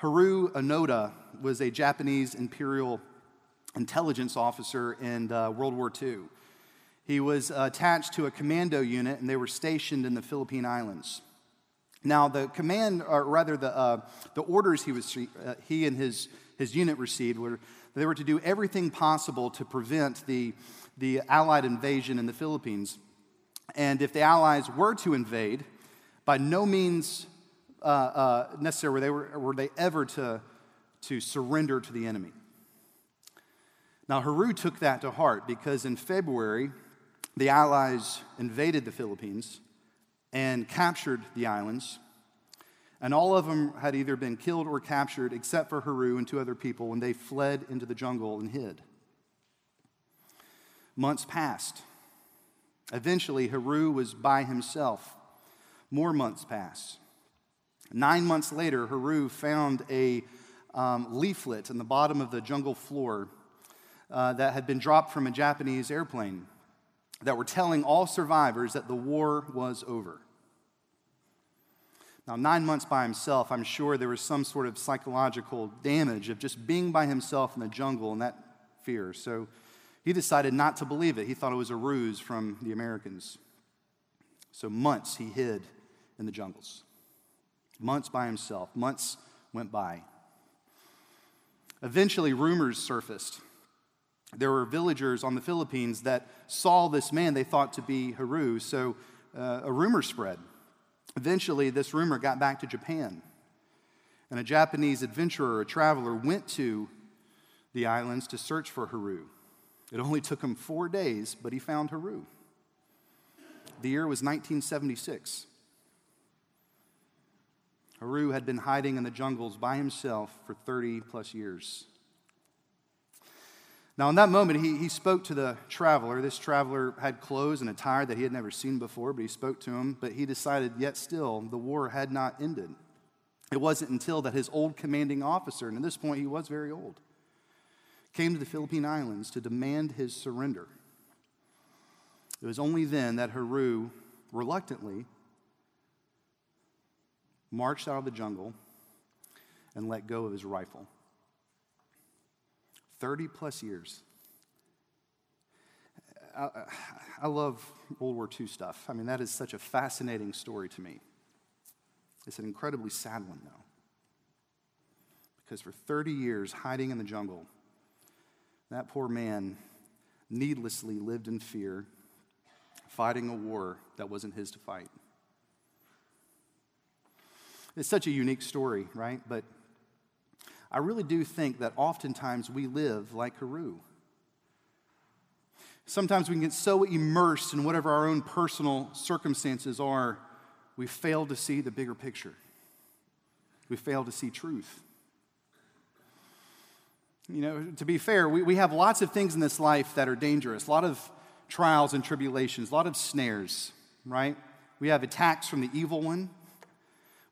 Haru Onoda was a Japanese imperial intelligence officer in World War II. He was attached to a commando unit, and they were stationed in the Philippine Islands. Now, the orders he and his unit received were they were to do everything possible to prevent the Allied invasion in the Philippines. And if the Allies were to invade, by no means necessary were they ever to surrender to the enemy. Now, Haru took that to heart because in February, the Allies invaded the Philippines and captured the islands, and all of them had either been killed or captured except for Haru and two other people when they fled into the jungle and hid. Months passed. Eventually, Haru was by himself. More months passed. 9 months later, Haru found a leaflet in the bottom of the jungle floor that had been dropped from a Japanese airplane that were telling all survivors that the war was over. Now, 9 months by himself, I'm sure there was some sort of psychological damage of just being by himself in the jungle and that fear. So he decided not to believe it. He thought it was a ruse from the Americans. So months he hid in the jungles. Months by himself. Months went by. Eventually, rumors surfaced. There were villagers on the Philippines that saw this man they thought to be Haru, so a rumor spread. Eventually, this rumor got back to Japan, and a Japanese adventurer, a traveler, went to the islands to search for Haru. It only took him 4 days, but he found Haru. The year was 1976. Haru had been hiding in the jungles by himself for 30-plus years. Now, in that moment, he spoke to the traveler. This traveler had clothes and attire that he had never seen before, but he spoke to him. But he decided, yet still, the war had not ended. It wasn't until that his old commanding officer, and at this point he was very old, came to the Philippine Islands to demand his surrender. It was only then that Haru reluctantly marched out of the jungle and let go of his rifle. 30-plus years. I love World War II stuff. I mean, that is such a fascinating story to me. It's an incredibly sad one, though. Because for 30 years, hiding in the jungle, that poor man needlessly lived in fear, fighting a war that wasn't his to fight. It's such a unique story, right? But I really do think that oftentimes we live like Haru. Sometimes we can get so immersed in whatever our own personal circumstances are, we fail to see the bigger picture. We fail to see truth. You know, to be fair, we have lots of things in this life that are dangerous, a lot of trials and tribulations, a lot of snares, right? We have attacks from the evil one.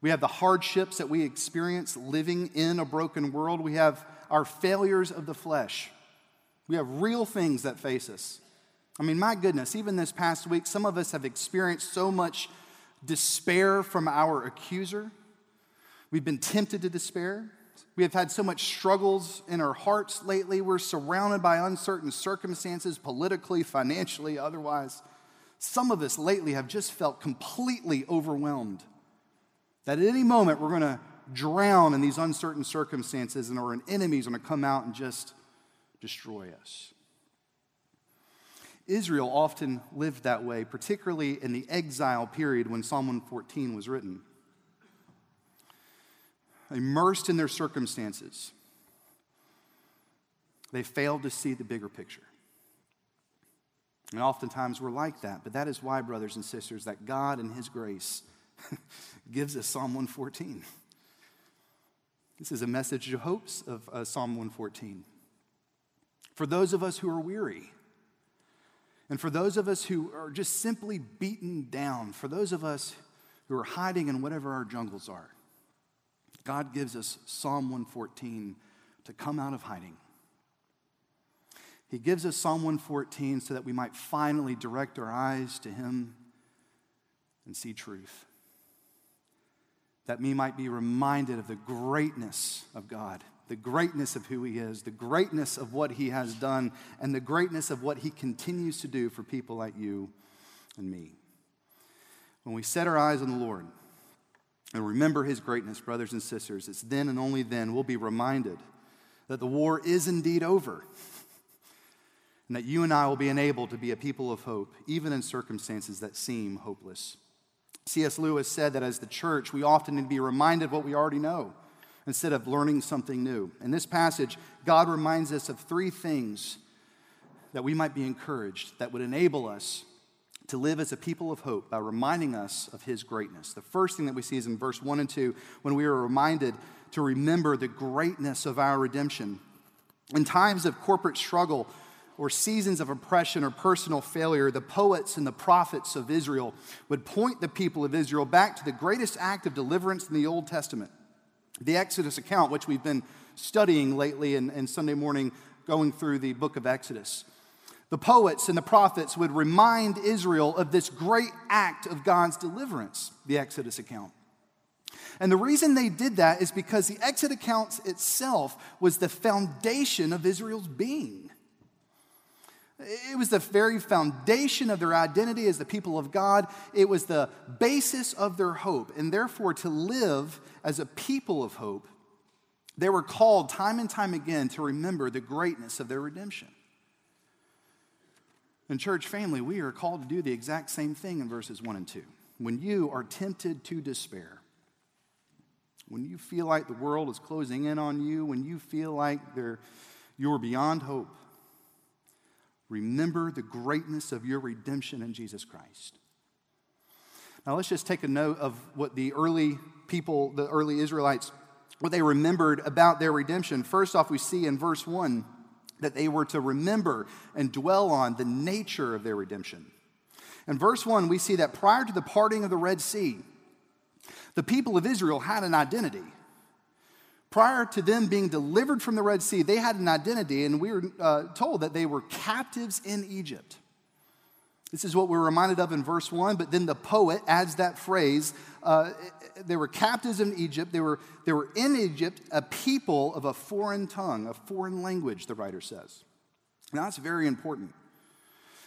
We have the hardships that we experience living in a broken world. We have our failures of the flesh. We have real things that face us. I mean, my goodness, even this past week, some of us have experienced so much despair from our accuser. We've been tempted to despair. We have had so much struggles in our hearts lately. We're surrounded by uncertain circumstances, politically, financially, otherwise. Some of us lately have just felt completely overwhelmed. That at any moment we're going to drown in these uncertain circumstances and our enemy's going to come out and just destroy us. Israel often lived that way, particularly in the exile period when Psalm 114 was written. Immersed in their circumstances, they failed to see the bigger picture. And oftentimes we're like that, but that is why, brothers and sisters, that God in His grace gives us Psalm 114. This is a message of hopes of Psalm 114. For those of us who are weary, and for those of us who are just simply beaten down, for those of us who are hiding in whatever our jungles are, God gives us Psalm 114 to come out of hiding. He gives us Psalm 114 so that we might finally direct our eyes to Him and see truth. that we might be reminded of the greatness of God, the greatness of who he is, the greatness of what he has done, and the greatness of what he continues to do for people like you and me. When we set our eyes on the Lord and remember his greatness, brothers and sisters, it's then and only then we'll be reminded that the war is indeed over and that you and I will be enabled to be a people of hope, even in circumstances that seem hopeless. C.S. Lewis said that as the church, we often need to be reminded of what we already know instead of learning something new. In this passage, God reminds us of three things that we might be encouraged that would enable us to live as a people of hope by reminding us of his greatness. The first thing that we see is in verse 1 and 2 when we are reminded to remember the greatness of our redemption. In times of corporate struggle or seasons of oppression or personal failure, the poets and the prophets of Israel would point the people of Israel back to the greatest act of deliverance in the Old Testament. The Exodus account, which we've been studying lately and Sunday morning, going through the book of Exodus. The poets and the prophets would remind Israel of this great act of God's deliverance, the Exodus account. And the reason they did that is because the Exodus account itself was the foundation of Israel's being. It was the very foundation of their identity as the people of God. It was the basis of their hope. And therefore, to live as a people of hope, they were called time and time again to remember the greatness of their redemption. And church family, we are called to do the exact same thing in verses 1 and 2. When you are tempted to despair, when you feel like the world is closing in on you, when you feel like you're beyond hope, remember the greatness of your redemption in Jesus Christ. Now let's just take a note of what the early Israelites, what they remembered about their redemption. First off, we see in verse 1 that they were to remember and dwell on the nature of their redemption. In verse 1, we see that prior to the parting of the Red Sea, the people of Israel had an identity. Prior to them being delivered from the Red Sea, they had an identity, and we were told that they were captives in Egypt. This is what we're reminded of in verse 1, but then the poet adds that phrase, they were captives in Egypt. They were in Egypt, a people of a foreign tongue, a foreign language, the writer says. Now, that's very important,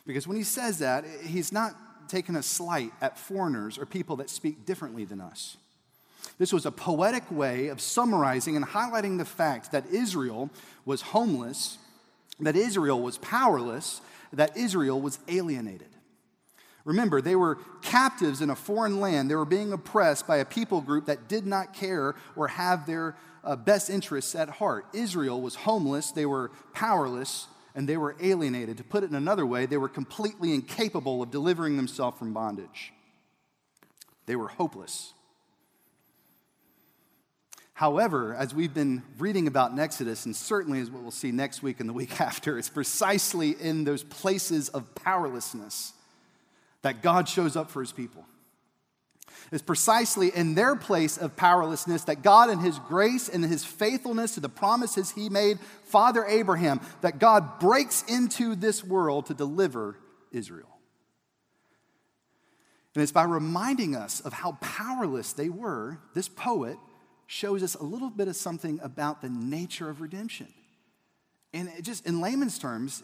because when he says that, he's not taking a slight at foreigners or people that speak differently than us. This was a poetic way of summarizing and highlighting the fact that Israel was homeless, that Israel was powerless, that Israel was alienated. Remember, they were captives in a foreign land. They were being oppressed by a people group that did not care or have their best interests at heart. Israel was homeless, they were powerless, and they were alienated. To put it in another way, they were completely incapable of delivering themselves from bondage. They were hopeless. However, as we've been reading about in Exodus, and certainly is what we'll see next week and the week after, it's precisely in those places of powerlessness that God shows up for his people. It's precisely in their place of powerlessness that God in his grace and his faithfulness to the promises he made, Father Abraham, that God breaks into this world to deliver Israel. And it's by reminding us of how powerless they were, this poet shows us a little bit of something about the nature of redemption. And it just in layman's terms,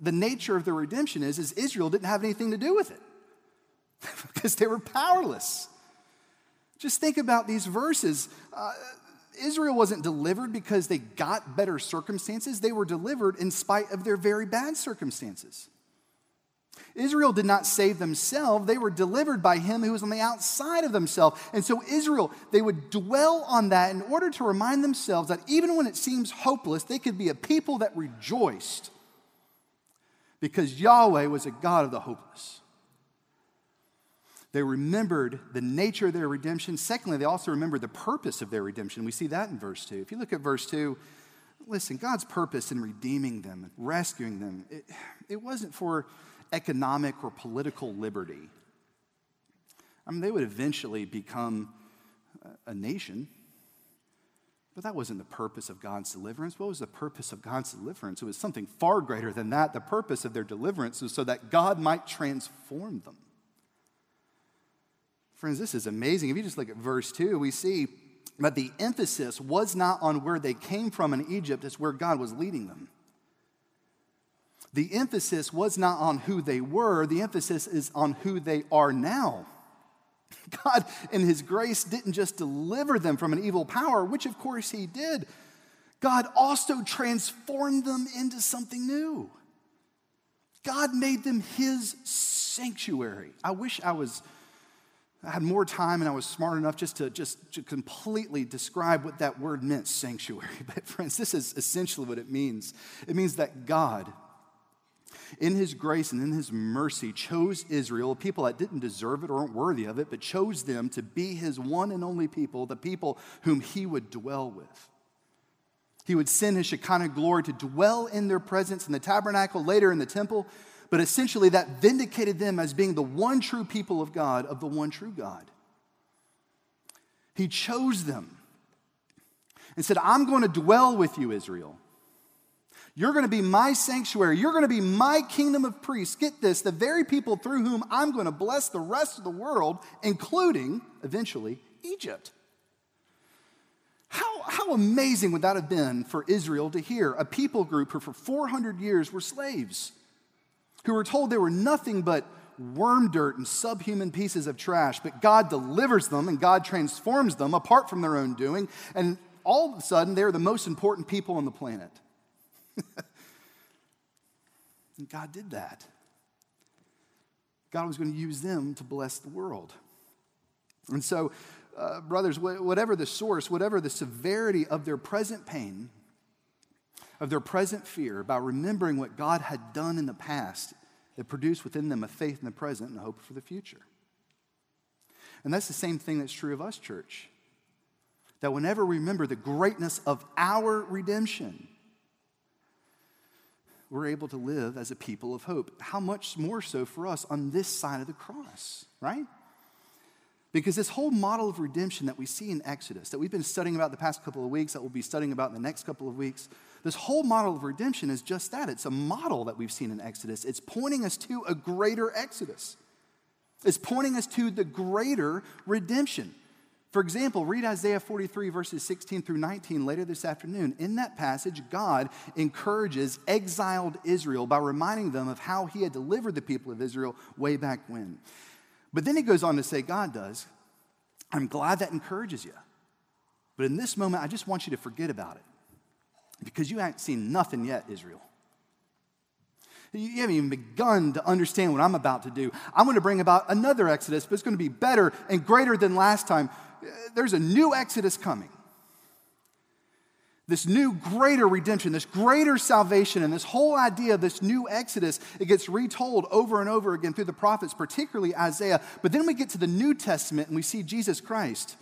the nature of the redemption is Israel didn't have anything to do with it because they were powerless. Just think about these verses. Israel wasn't delivered because they got better circumstances. They were delivered in spite of their very bad circumstances. Israel did not save themselves. They were delivered by him who was on the outside of themselves. And so Israel, they would dwell on that in order to remind themselves that even when it seems hopeless, they could be a people that rejoiced because Yahweh was a God of the hopeless. They remembered the nature of their redemption. Secondly, they also remembered the purpose of their redemption. We see that in verse 2. If you look at verse 2, listen, God's purpose in redeeming them, rescuing them, it wasn't for economic or political liberty. I mean, they would eventually become a nation, but that wasn't the purpose of God's deliverance. What was the purpose of God's deliverance? It was something far greater than that. The purpose of their deliverance was so that God might transform them. Friends, this is amazing. If you just look at verse 2, we see that the emphasis was not on where they came from in Egypt, it's where God was leading them. The emphasis was not on who they were, the emphasis is on who they are now. God, in his grace, didn't just deliver them from an evil power, which of course he did. God also transformed them into something new. God made them his sanctuary. I wish I had more time and I was smart enough just to completely describe what that word meant, sanctuary. But friends, this is essentially what it means. It means that God, in his grace and in his mercy, chose Israel, a people that didn't deserve it or weren't worthy of it, but chose them to be his one and only people, the people whom he would dwell with. He would send his Shekinah glory to dwell in their presence in the tabernacle, later in the temple. But essentially that vindicated them as being the one true people of God, of the one true God. He chose them and said, I'm going to dwell with you, Israel. You're going to be my sanctuary. You're going to be my kingdom of priests. Get this, the very people through whom I'm going to bless the rest of the world, including, eventually, Egypt. How amazing would that have been for Israel to hear? A people group who for 400 years were slaves, who were told they were nothing but worm dirt and subhuman pieces of trash, but God delivers them and God transforms them apart from their own doing, and all of a sudden they're the most important people on the planet. And God did that. God was going to use them to bless the world. And so, brothers, whatever the source, whatever the severity of their present pain, of their present fear, by remembering what God had done in the past, it produced within them a faith in the present and a hope for the future. And that's the same thing that's true of us, church. That whenever we remember the greatness of our redemption, we're able to live as a people of hope. How much more so for us on this side of the cross, right? Because this whole model of redemption that we see in Exodus, that we've been studying about the past couple of weeks, that we'll be studying about in the next couple of weeks, this whole model of redemption is just that. It's a model that we've seen in Exodus. It's pointing us to a greater Exodus. It's pointing us to the greater redemption. For example, read Isaiah 43, verses 16 through 19 later this afternoon. In that passage, God encourages exiled Israel by reminding them of how he had delivered the people of Israel way back when. But then he goes on to say, God does. I'm glad that encourages you. But in this moment, I just want you to forget about it. Because you haven't seen nothing yet, Israel. You haven't even begun to understand what I'm about to do. I'm going to bring about another Exodus, but it's going to be better and greater than last time. There's a new Exodus coming. This new greater redemption, this greater salvation, and this whole idea of this new Exodus, it gets retold over and over again through the prophets, particularly Isaiah. But then we get to the New Testament and we see Jesus Christ.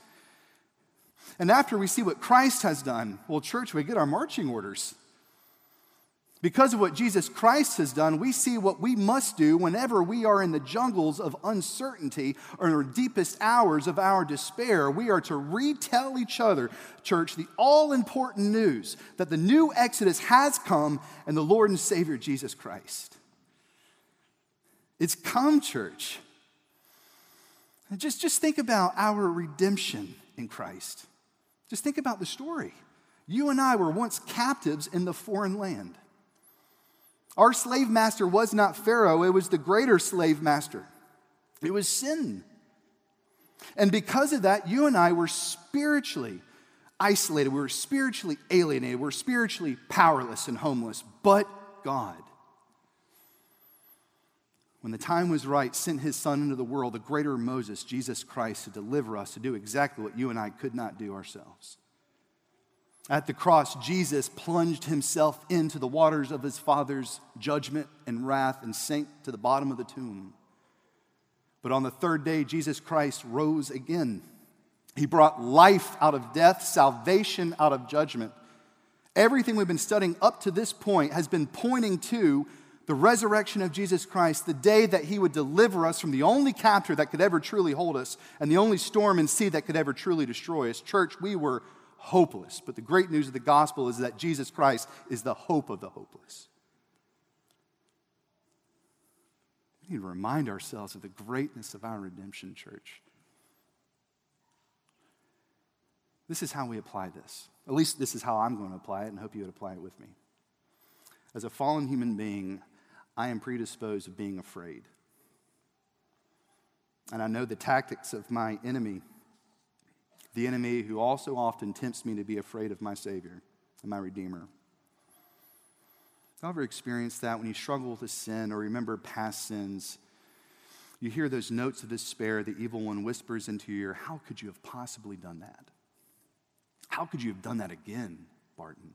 And after we see what Christ has done, well, church, we get our marching orders. Because of what Jesus Christ has done, we see what we must do whenever we are in the jungles of uncertainty or in the deepest hours of our despair. We are to retell each other, church, the all-important news that the new Exodus has come and the Lord and Savior, Jesus Christ. It's come, church. And just think about our redemption in Christ. Just think about the story. You and I were once captives in the foreign land. Our slave master was not Pharaoh, it was the greater slave master. It was sin. And because of that, you and I were spiritually isolated, we were spiritually alienated, we were spiritually powerless and homeless, but God, when the time was right, sent his son into the world, the greater Moses, Jesus Christ, to deliver us, to do exactly what you and I could not do ourselves. At the cross, Jesus plunged himself into the waters of his Father's judgment and wrath and sank to the bottom of the tomb. But on the third day, Jesus Christ rose again. He brought life out of death, salvation out of judgment. Everything we've been studying up to this point has been pointing to the resurrection of Jesus Christ, the day that he would deliver us from the only captor that could ever truly hold us and the only storm and sea that could ever truly destroy us. Church, we were hopeless, but the great news of the gospel is that Jesus Christ is the hope of the hopeless. We need to remind ourselves of the greatness of our redemption, church. This is how we apply this. At least this is how I'm going to apply it, and hope you would apply it with me. As a fallen human being, I am predisposed to being afraid. And I know the tactics of my enemy, the enemy who also often tempts me to be afraid of my Savior and my Redeemer. Have you ever experienced that when you struggle with a sin or remember past sins? You hear those notes of despair, the evil one whispers into your ear, how could you have possibly done that? How could you have done that again, Barton?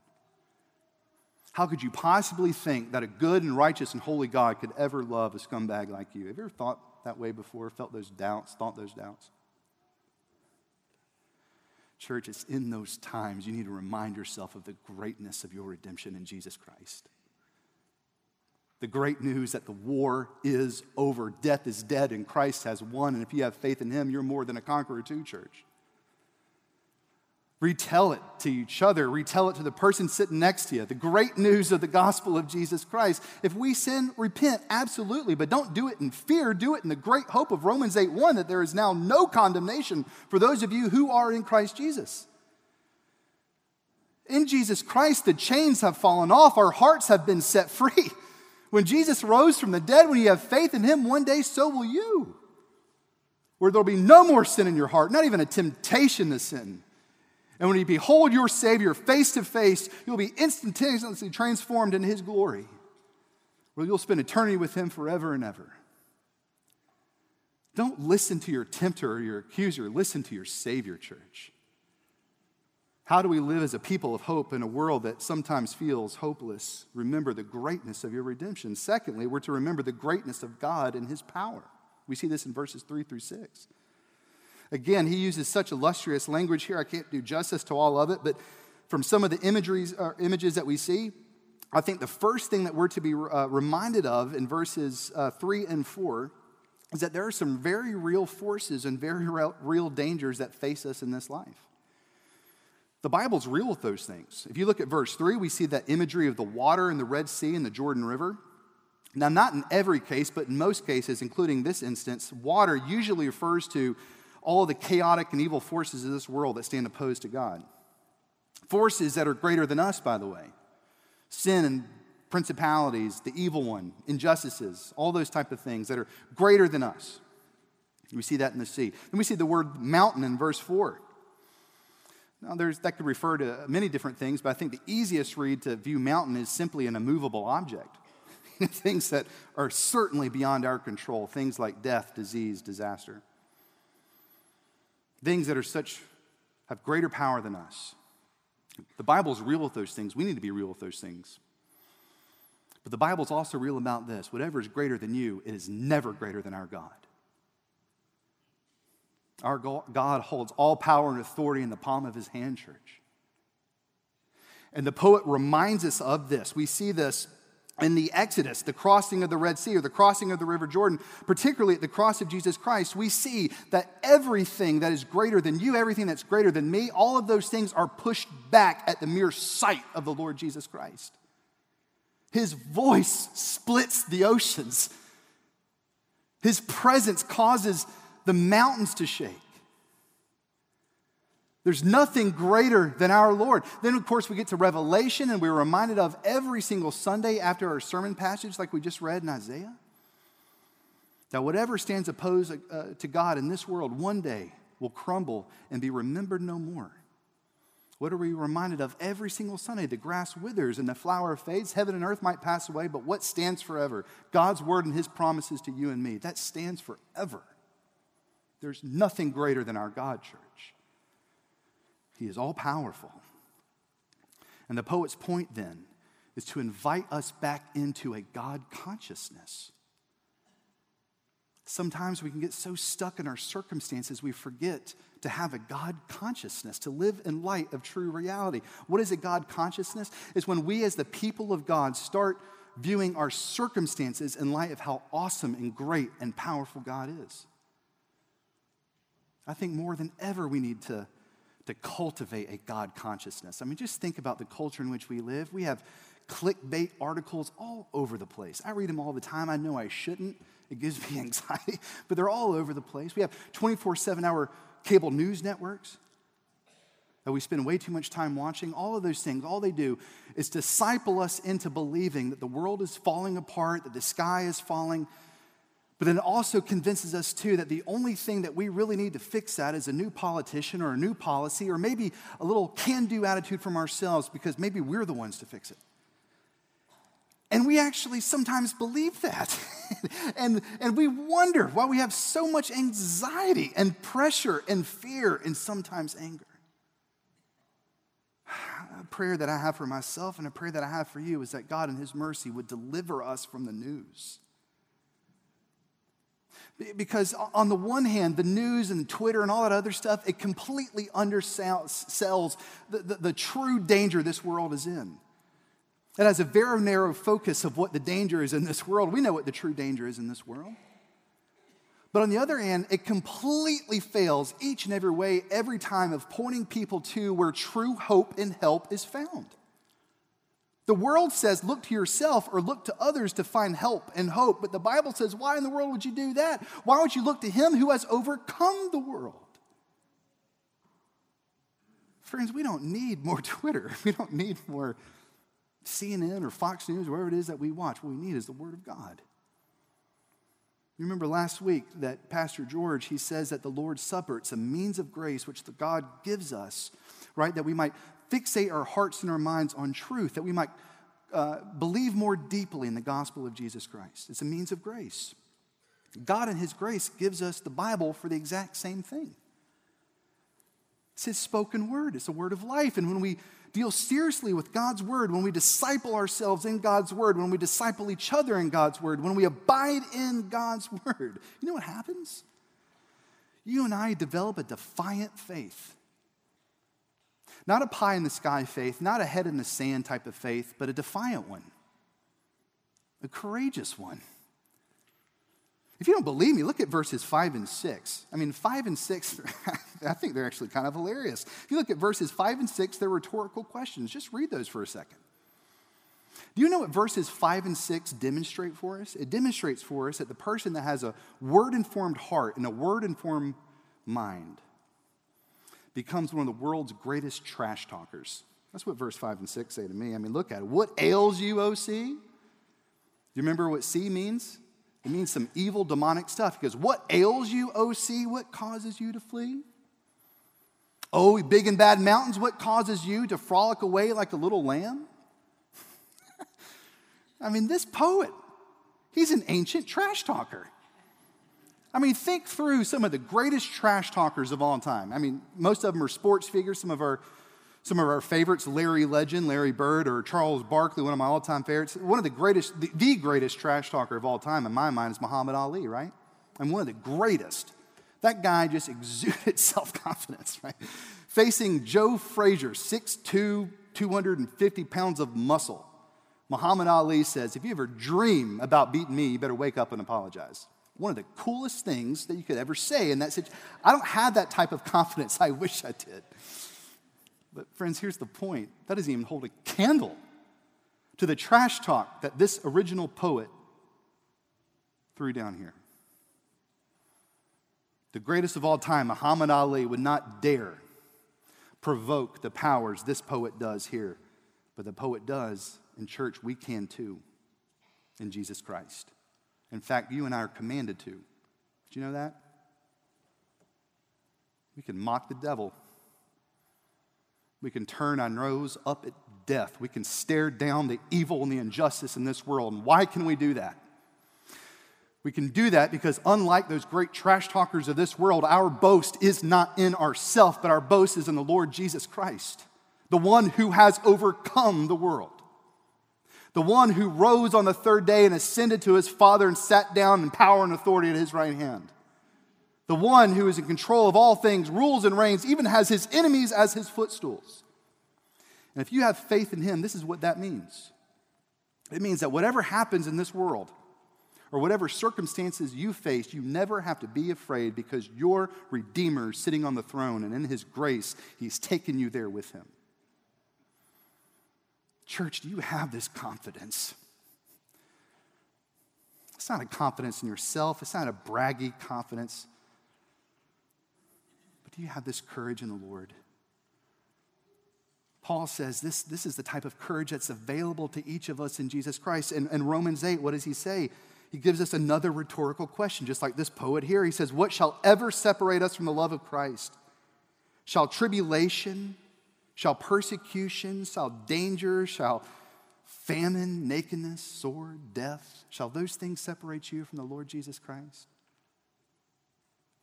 How could you possibly think that a good and righteous and holy God could ever love a scumbag like you? Have you ever thought that way before? Felt those doubts, thought those doubts? Church, it's in those times you need to remind yourself of the greatness of your redemption in Jesus Christ. The great news that the war is over. Death is dead and Christ has won. And if you have faith in him, you're more than a conqueror too, church. Retell it to each other. Retell it to the person sitting next to you. The great news of the gospel of Jesus Christ. If we sin, repent, absolutely. But don't do it in fear. Do it in the great hope of Romans 8:1, that there is now no condemnation for those of you who are in Christ Jesus. In Jesus Christ, the chains have fallen off. Our hearts have been set free. When Jesus rose from the dead, when you have faith in him, one day so will you. Where there'll be no more sin in your heart, not even a temptation to sin. And when you behold your Savior face to face, you'll be instantaneously transformed in his glory, where you'll spend eternity with him forever and ever. Don't listen to your tempter or your accuser. Listen to your Savior, church. How do we live as a people of hope in a world that sometimes feels hopeless? Remember the greatness of your redemption. Secondly, we're to remember the greatness of God and his power. We see this in verses 3-6. Again, he uses such illustrious language here, I can't do justice to all of it, but from some of the images that we see, I think the first thing that we're to be reminded of in verses 3 and 4 is that there are some very real forces and very real dangers that face us in this life. The Bible's real with those things. If you look at verse 3, we see that imagery of the water in the Red Sea and the Jordan River. Now, not in every case, but in most cases, including this instance, water usually refers to all the chaotic and evil forces of this world that stand opposed to God. Forces that are greater than us, by the way. Sin and principalities, the evil one, injustices, all those type of things that are greater than us. We see that in the sea. Then we see the word mountain in verse 4. Now, that could refer to many different things, but I think the easiest read to view mountain is simply an immovable object. Things that are certainly beyond our control. Things like death, disease, disaster. Things that are have greater power than us. The Bible's real with those things. We need to be real with those things. But the Bible's also real about this. Whatever is greater than you, it is never greater than our God. Our God holds all power and authority in the palm of his hand, church. And the poet reminds us of this. We see this in the Exodus, the crossing of the Red Sea or the crossing of the River Jordan, particularly at the cross of Jesus Christ. We see that everything that is greater than you, everything that's greater than me, all of those things are pushed back at the mere sight of the Lord Jesus Christ. His voice splits the oceans. His presence causes the mountains to shake. There's nothing greater than our Lord. Then, of course, we get to Revelation, and we're reminded of every single Sunday after our sermon passage, like we just read in Isaiah, that whatever stands opposed to God in this world one day will crumble and be remembered no more. What are we reminded of every single Sunday? The grass withers and the flower fades. Heaven and earth might pass away, but what stands forever? God's word and his promises to you and me. That stands forever. There's nothing greater than our God, church. He is all-powerful. And the poet's point, then, is to invite us back into a God consciousness. Sometimes we can get so stuck in our circumstances, we forget to have a God consciousness, to live in light of true reality. What is a God consciousness? It's when we as the people of God start viewing our circumstances in light of how awesome and great and powerful God is. I think more than ever we need to cultivate a God consciousness. I mean, just think about the culture in which we live. We have clickbait articles all over the place. I read them all the time. I know I shouldn't. It gives me anxiety, but they're all over the place. We have 24/7 hour cable news networks. that we spend way too much time watching, all of those things, all they do is disciple us into believing that the world is falling apart, that the sky is falling. But then it also convinces us, too, that the only thing that we really need to fix that is a new politician or a new policy or maybe a little can-do attitude from ourselves because maybe we're the ones to fix it. And we actually sometimes believe that. and we wonder why we have so much anxiety and pressure and fear and sometimes anger. A prayer that I have for myself and a prayer that I have for you is that God in his mercy would deliver us from the news. Because on the one hand, the news and Twitter and all that other stuff, it completely undersells the true danger this world is in. It has a very narrow focus of what the danger is in this world. We know what the true danger is in this world. But on the other hand, it completely fails each and every way, every time, of pointing people to where true hope and help is found. The world says, look to yourself or look to others to find help and hope. But the Bible says, why in the world would you do that? Why would you look to him who has overcome the world? Friends, we don't need more Twitter. We don't need more CNN or Fox News, whatever it is that we watch. What we need is the Word of God. You remember last week that Pastor George, he says that the Lord's Supper, it's a means of grace which the God gives us, right? That we might fixate our hearts and our minds on truth, that we might believe more deeply in the gospel of Jesus Christ. It's a means of grace. God in his grace gives us the Bible for the exact same thing. It's his spoken word. It's a word of life. And when we deal seriously with God's word, when we disciple ourselves in God's word, when we disciple each other in God's word, when we abide in God's word, you know what happens? You and I develop a defiant faith. Not a pie in the sky faith, not a head in the sand type of faith, but a defiant one, a courageous one. If you don't believe me, look at verses 5 and 6. I mean, 5 and 6, I think they're actually kind of hilarious. If you look at verses 5 and 6, they're rhetorical questions. Just read those for a second. Do you know what verses 5 and 6 demonstrate for us? It demonstrates for us that the person that has a word-informed heart and a word-informed mind becomes one of the world's greatest trash talkers. That's what verse 5 and 6 say to me. I mean, look at it. What ails you, O sea? Do you remember what sea means? It means some evil, demonic stuff. He goes, what ails you, O sea? What causes you to flee? Oh, big and bad mountains, what causes you to frolic away like a little lamb? I mean, this poet, he's an ancient trash talker. I mean, think through some of the greatest trash talkers of all time. I mean, most of them are sports figures. Some of our favorites, Larry Legend, Larry Bird, or Charles Barkley, one of my all-time favorites. One of the greatest, the greatest trash talker of all time, in my mind, is Muhammad Ali, right? And one of the greatest. That guy just exuded self-confidence, right? Facing Joe Frazier, 6'2", 250 pounds of muscle. Muhammad Ali says, if you ever dream about beating me, you better wake up and apologize. One of the coolest things that you could ever say in that situation. I don't have that type of confidence. I wish I did. But friends, here's the point. That doesn't even hold a candle to the trash talk that this original poet threw down here. The greatest of all time, Muhammad Ali, would not dare provoke the powers this poet does here. But the poet does in church, we can too, in Jesus Christ. In fact, you and I are commanded to. Do you know that? We can mock the devil. We can turn our nose up at death. We can stare down the evil and the injustice in this world. And why can we do that? We can do that because unlike those great trash talkers of this world, our boast is not in ourselves, but our boast is in the Lord Jesus Christ, the one who has overcome the world, the one who rose on the third day and ascended to his Father and sat down in power and authority at his right hand. The one who is in control of all things, rules and reigns, even has his enemies as his footstools. And if you have faith in him, this is what that means. It means that whatever happens in this world, or whatever circumstances you face, you never have to be afraid because your Redeemer is sitting on the throne, and in his grace, he's taken you there with him. Church, do you have this confidence? It's not a confidence in yourself. It's not a braggy confidence. Do you have this courage in the Lord? Paul says this is the type of courage that's available to each of us in Jesus Christ. And Romans 8, what does he say? He gives us another rhetorical question, just like this poet here. He says, what shall ever separate us from the love of Christ? Shall tribulation, shall persecution, shall danger, shall famine, nakedness, sword, death, shall those things separate you from the Lord Jesus Christ?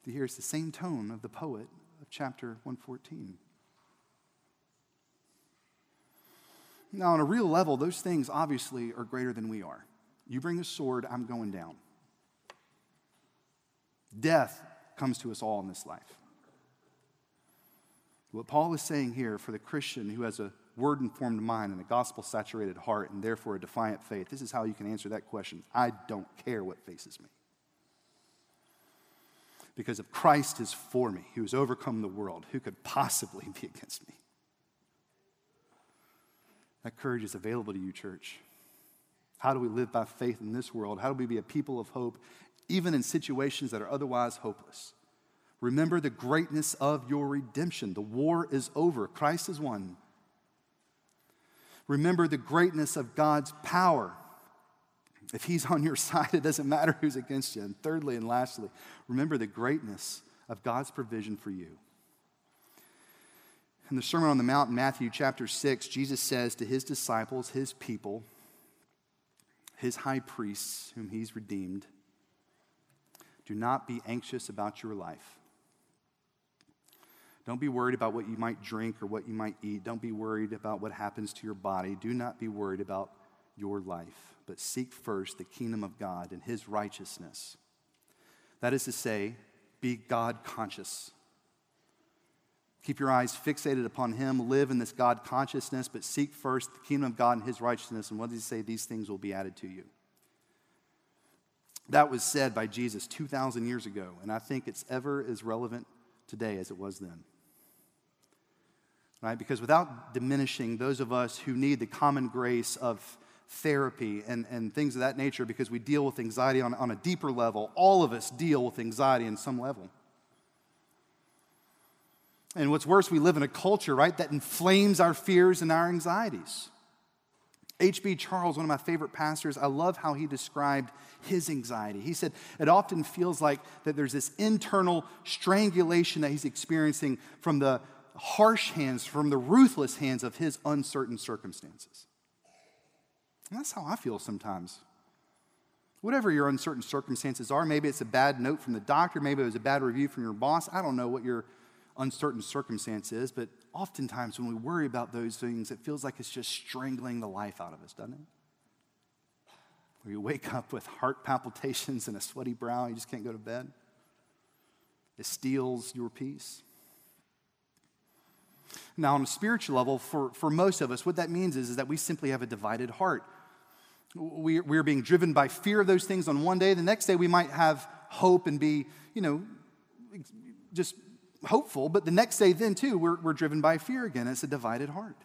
Here is the same tone of the poet of chapter 114. Now, on a real level, those things obviously are greater than we are. You bring a sword, I'm going down. Death comes to us all in this life. What Paul is saying here for the Christian who has a word-informed mind and a gospel-saturated heart and therefore a defiant faith, this is how you can answer that question. I don't care what faces me. Because if Christ is for me, who has overcome the world, who could possibly be against me? That courage is available to you, church. How do we live by faith in this world? How do we be a people of hope, even in situations that are otherwise hopeless? Remember the greatness of your redemption. The war is over. Christ is won. Remember the greatness of God's power. If he's on your side, it doesn't matter who's against you. And thirdly and lastly, remember the greatness of God's provision for you. In the Sermon on the Mount, Matthew chapter 6, Jesus says to his disciples, his people, his high priests whom he's redeemed, do not be anxious about your life. Don't be worried about what you might drink or what you might eat. Don't be worried about what happens to your body. Do not be worried about your life, but seek first the kingdom of God and his righteousness. That is to say, be God conscious. Keep your eyes fixated upon him, live in this God consciousness, but seek first the kingdom of God and his righteousness. And what does he say? These things will be added to you. That was said by Jesus 2,000 years ago, and I think it's ever as relevant today as it was then. Right? Because without diminishing those of us who need the common grace of therapy and things of that nature, because we deal with anxiety on a deeper level. All of us deal with anxiety in some level. And what's worse, we live in a culture, right, that inflames our fears and our anxieties. H.B. Charles, one of my favorite pastors, I love how he described his anxiety. He said, it often feels like that there's this internal strangulation that he's experiencing from the harsh hands, from the ruthless hands of his uncertain circumstances. And that's how I feel sometimes. Whatever your uncertain circumstances are, maybe it's a bad note from the doctor, maybe it was a bad review from your boss. I don't know what your uncertain circumstance is, but oftentimes when we worry about those things, it feels like it's just strangling the life out of us, doesn't it? Where you wake up with heart palpitations and a sweaty brow, you just can't go to bed. It steals your peace. Now, on a spiritual level, for most of us, what that means is that we simply have a divided heart. We're being driven by fear of those things on one day. The next day, we might have hope and be, just hopeful. But the next day, then, too, we're driven by fear again. It's a divided heart.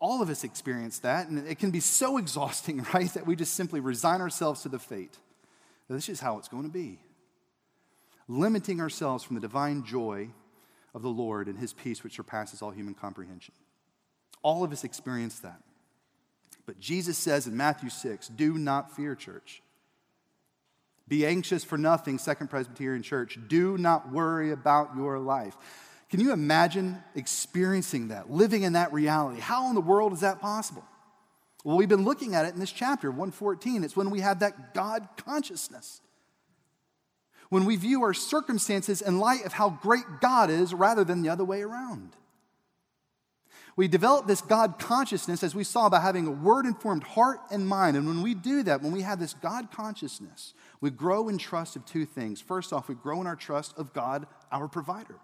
All of us experience that, and it can be so exhausting, right, that we just simply resign ourselves to the fate. This is how it's going to be. Limiting ourselves from the divine joy of the Lord and his peace which surpasses all human comprehension. All of us experience that. But Jesus says in Matthew 6, do not fear, church. Be anxious for nothing, Second Presbyterian Church. Do not worry about your life. Can you imagine experiencing that, living in that reality? How in the world is that possible? Well, we've been looking at it in this chapter, 114. It's when we have that God consciousness. When we view our circumstances in light of how great God is rather than the other way around. We develop this God consciousness, as we saw, by having a word-informed heart and mind. And when we do that, when we have this God consciousness, we grow in trust of two things. First off, we grow in our trust of God, our provider.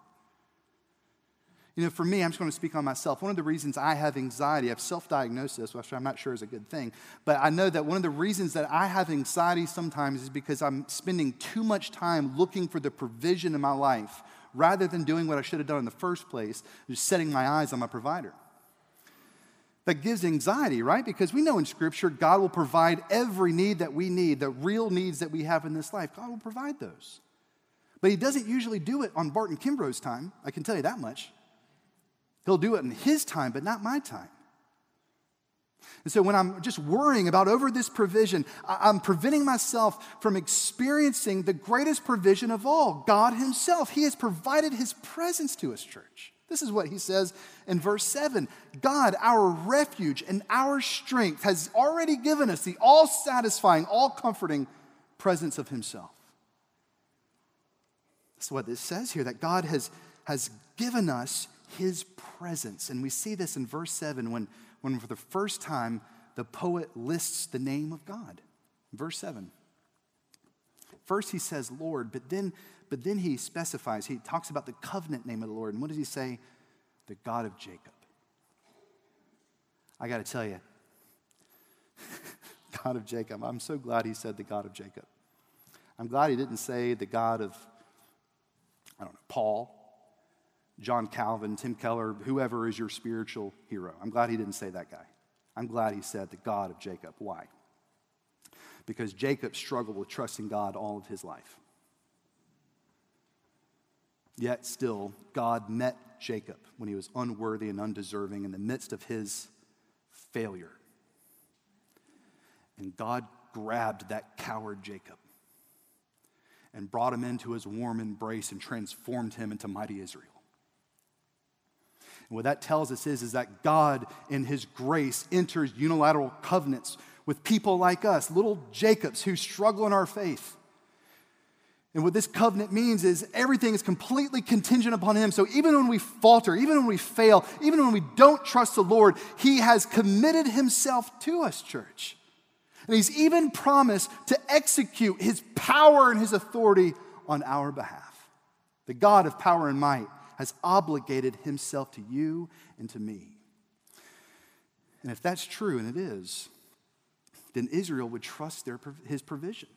For me, I'm just going to speak on myself. One of the reasons I have anxiety, I've self-diagnosed this, which I'm not sure is a good thing, but I know that one of the reasons that I have anxiety sometimes is because I'm spending too much time looking for the provision in my life rather than doing what I should have done in the first place, just setting my eyes on my provider. That gives anxiety, right? Because we know in Scripture, God will provide every need that we need, the real needs that we have in this life. God will provide those. But he doesn't usually do it on Barton Kimbrough's time, I can tell you that much. He'll do it in his time, but not my time. And so when I'm just worrying about over this provision, I'm preventing myself from experiencing the greatest provision of all, God himself. He has provided his presence to his church. This is what he says in verse 7. God, our refuge and our strength, has already given us the all-satisfying, all-comforting presence of himself. That's what it says here, that God has given us his presence. And we see this in verse 7 when for the first time the poet lists the name of God. Verse 7. First he says Lord, but then he specifies, he talks about the covenant name of the Lord. And what does he say? The God of Jacob. I got to tell you, God of Jacob. I'm so glad he said the God of Jacob. I'm glad he didn't say the God of, I don't know, Paul, John Calvin, Tim Keller, whoever is your spiritual hero. I'm glad he didn't say that guy. I'm glad he said the God of Jacob. Why? Because Jacob struggled with trusting God all of his life. Yet still, God met Jacob when he was unworthy and undeserving in the midst of his failure. And God grabbed that coward Jacob and brought him into his warm embrace and transformed him into mighty Israel. And what that tells us is that God in his grace enters unilateral covenants with people like us, little Jacobs who struggle in our faith. And what this covenant means is everything is completely contingent upon him. So even when we falter, even when we fail, even when we don't trust the Lord, he has committed himself to us, church. And he's even promised to execute his power and his authority on our behalf. The God of power and might has obligated himself to you and to me. And if that's true, and it is, then Israel would trust his provision.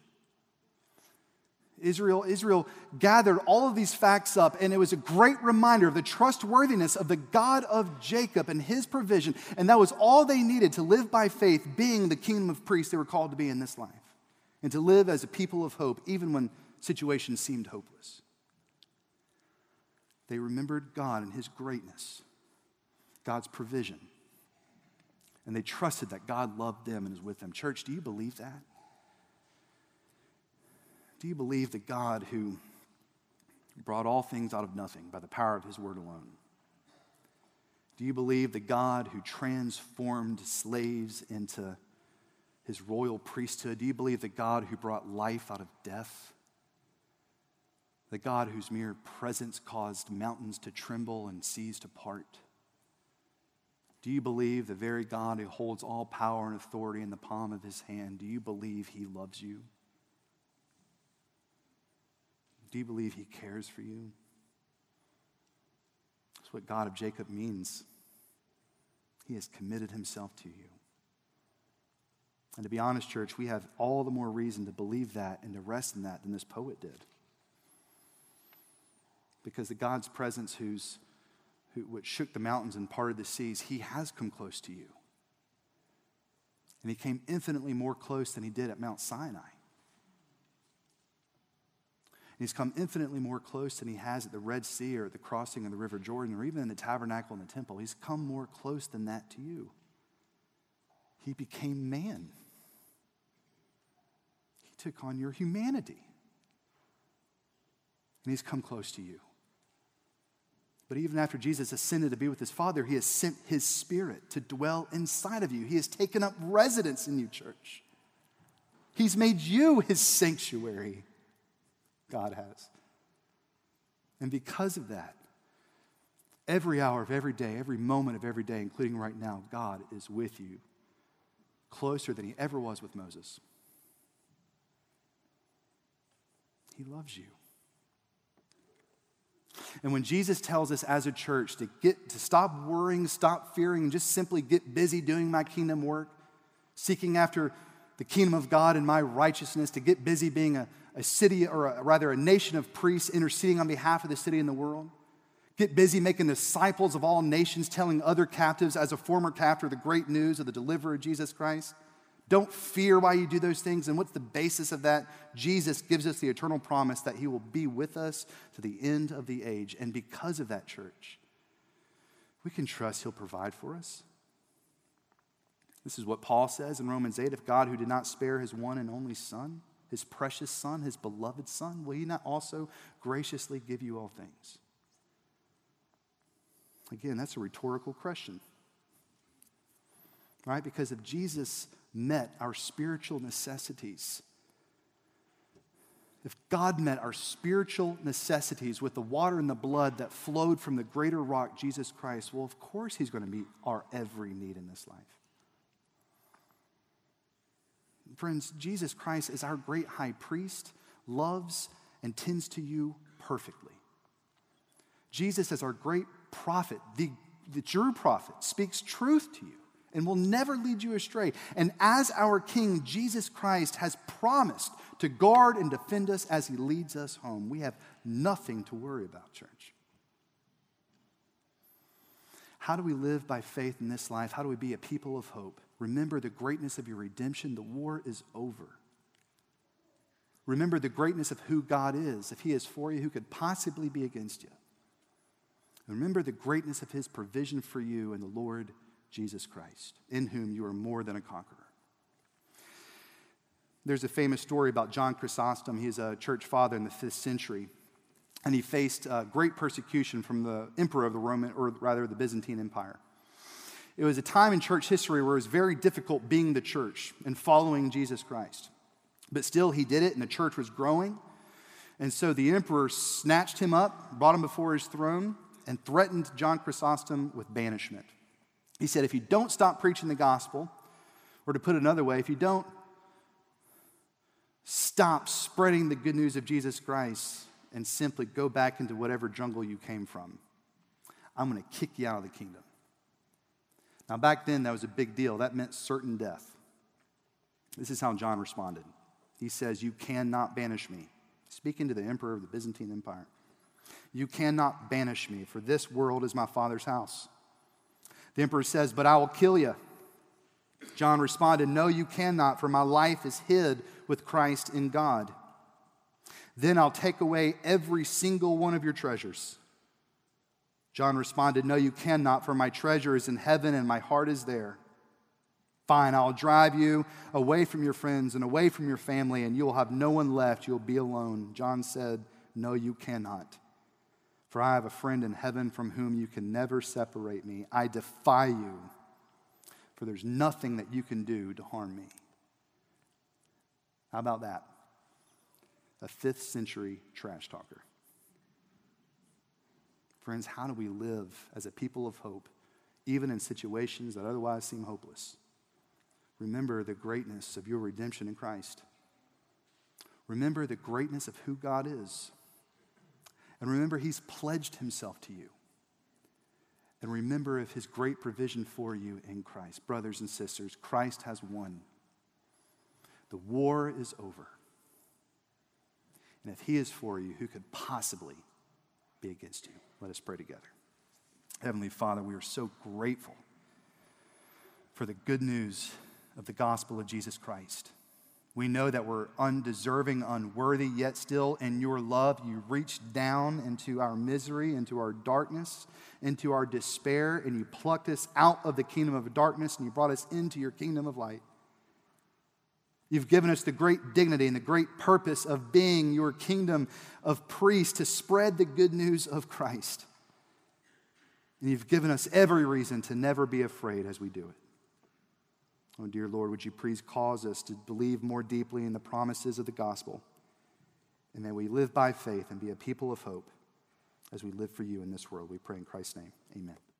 Israel gathered all of these facts up, and it was a great reminder of the trustworthiness of the God of Jacob and his provision. And that was all they needed to live by faith, being the kingdom of priests they were called to be in this life, and to live as a people of hope, even when situations seemed hopeless. They remembered God and his greatness, God's provision. And they trusted that God loved them and is with them. Church, do you believe that? Do you believe the God who brought all things out of nothing by the power of his word alone? Do you believe the God who transformed slaves into his royal priesthood? Do you believe the God who brought life out of death? The God whose mere presence caused mountains to tremble and seas to part? Do you believe the very God who holds all power and authority in the palm of his hand? Do you believe he loves you? Do you believe he cares for you? That's what God of Jacob means. He has committed himself to you. And to be honest, church, we have all the more reason to believe that and to rest in that than this poet did. Because the God's presence which shook the mountains and parted the seas, he has come close to you. And he came infinitely more close than he did at Mount Sinai. And he's come infinitely more close than he has at the Red Sea or at the crossing of the River Jordan or even in the tabernacle and the temple. He's come more close than that to you. He became man. He took on your humanity. And he's come close to you. But even after Jesus ascended to be with his Father, he has sent his Spirit to dwell inside of you. He has taken up residence in you, church. He's made you his sanctuary. God has. And because of that, every hour of every day, every moment of every day, including right now, God is with you, closer than he ever was with Moses. He loves you. And when Jesus tells us as a church to stop worrying, stop fearing, and just simply get busy doing my kingdom work, seeking after the kingdom of God and my righteousness, to get busy being a city or rather a nation of priests interceding on behalf of the city and the world, get busy making disciples of all nations, telling other captives as a former captive the great news of the deliverer Jesus Christ. Don't fear why you do those things. And what's the basis of that? Jesus gives us the eternal promise that he will be with us to the end of the age. And because of that, church, we can trust he'll provide for us. This is what Paul says in Romans 8, if God who did not spare his one and only son, his precious son, his beloved son, will he not also graciously give you all things? Again, that's a rhetorical question, right? Because if Jesus met our spiritual necessities, if God met our spiritual necessities with the water and the blood that flowed from the greater rock, Jesus Christ, well, of course he's going to meet our every need in this life. Friends, Jesus Christ is our great high priest, loves and tends to you perfectly. Jesus is our great prophet, the true prophet, speaks truth to you and will never lead you astray. And as our King, Jesus Christ has promised to guard and defend us as he leads us home. We have nothing to worry about, church. How do we live by faith in this life? How do we be a people of hope? Remember the greatness of your redemption. The war is over. Remember the greatness of who God is. If he is for you, who could possibly be against you? Remember the greatness of his provision for you in the Lord Jesus Christ, in whom you are more than a conqueror. There's a famous story about John Chrysostom. He's a church father in the 5th century, and he faced great persecution from the emperor of the Roman, or rather the Byzantine Empire. It was a time in church history where it was very difficult being the church and following Jesus Christ. But still, he did it, and the church was growing. And so the emperor snatched him up, brought him before his throne, and threatened John Chrysostom with banishment. He said, if you don't stop preaching the gospel, or to put it another way, if you don't stop spreading the good news of Jesus Christ and simply go back into whatever jungle you came from, I'm going to kick you out of the kingdom. Now, back then, that was a big deal. That meant certain death. This is how John responded. He says, you cannot banish me. Speaking to the emperor of the Byzantine Empire. You cannot banish me, for this world is my Father's house. The emperor says, but I will kill you. John responded, no, you cannot, for my life is hid with Christ in God. Then I'll take away every single one of your treasures. John responded, no, you cannot, for my treasure is in heaven and my heart is there. Fine, I'll drive you away from your friends and away from your family, and you'll have no one left. You'll be alone. John said, no, you cannot. For I have a friend in heaven from whom you can never separate me. I defy you, for there's nothing that you can do to harm me. How about that? A 5th century trash talker. Friends, how do we live as a people of hope, even in situations that otherwise seem hopeless? Remember the greatness of your redemption in Christ. Remember the greatness of who God is. And remember, he's pledged himself to you. And remember of his great provision for you in Christ. Brothers and sisters, Christ has won. The war is over. And if he is for you, who could possibly be against you? Let us pray together. Heavenly Father, we are so grateful for the good news of the gospel of Jesus Christ. We know that we're undeserving, unworthy, yet still in your love, you reached down into our misery, into our darkness, into our despair, and you plucked us out of the kingdom of darkness and you brought us into your kingdom of light. You've given us the great dignity and the great purpose of being your kingdom of priests to spread the good news of Christ. And you've given us every reason to never be afraid as we do it. Oh, dear Lord, would you please cause us to believe more deeply in the promises of the gospel, and that we live by faith and be a people of hope as we live for you in this world. We pray in Christ's name. Amen.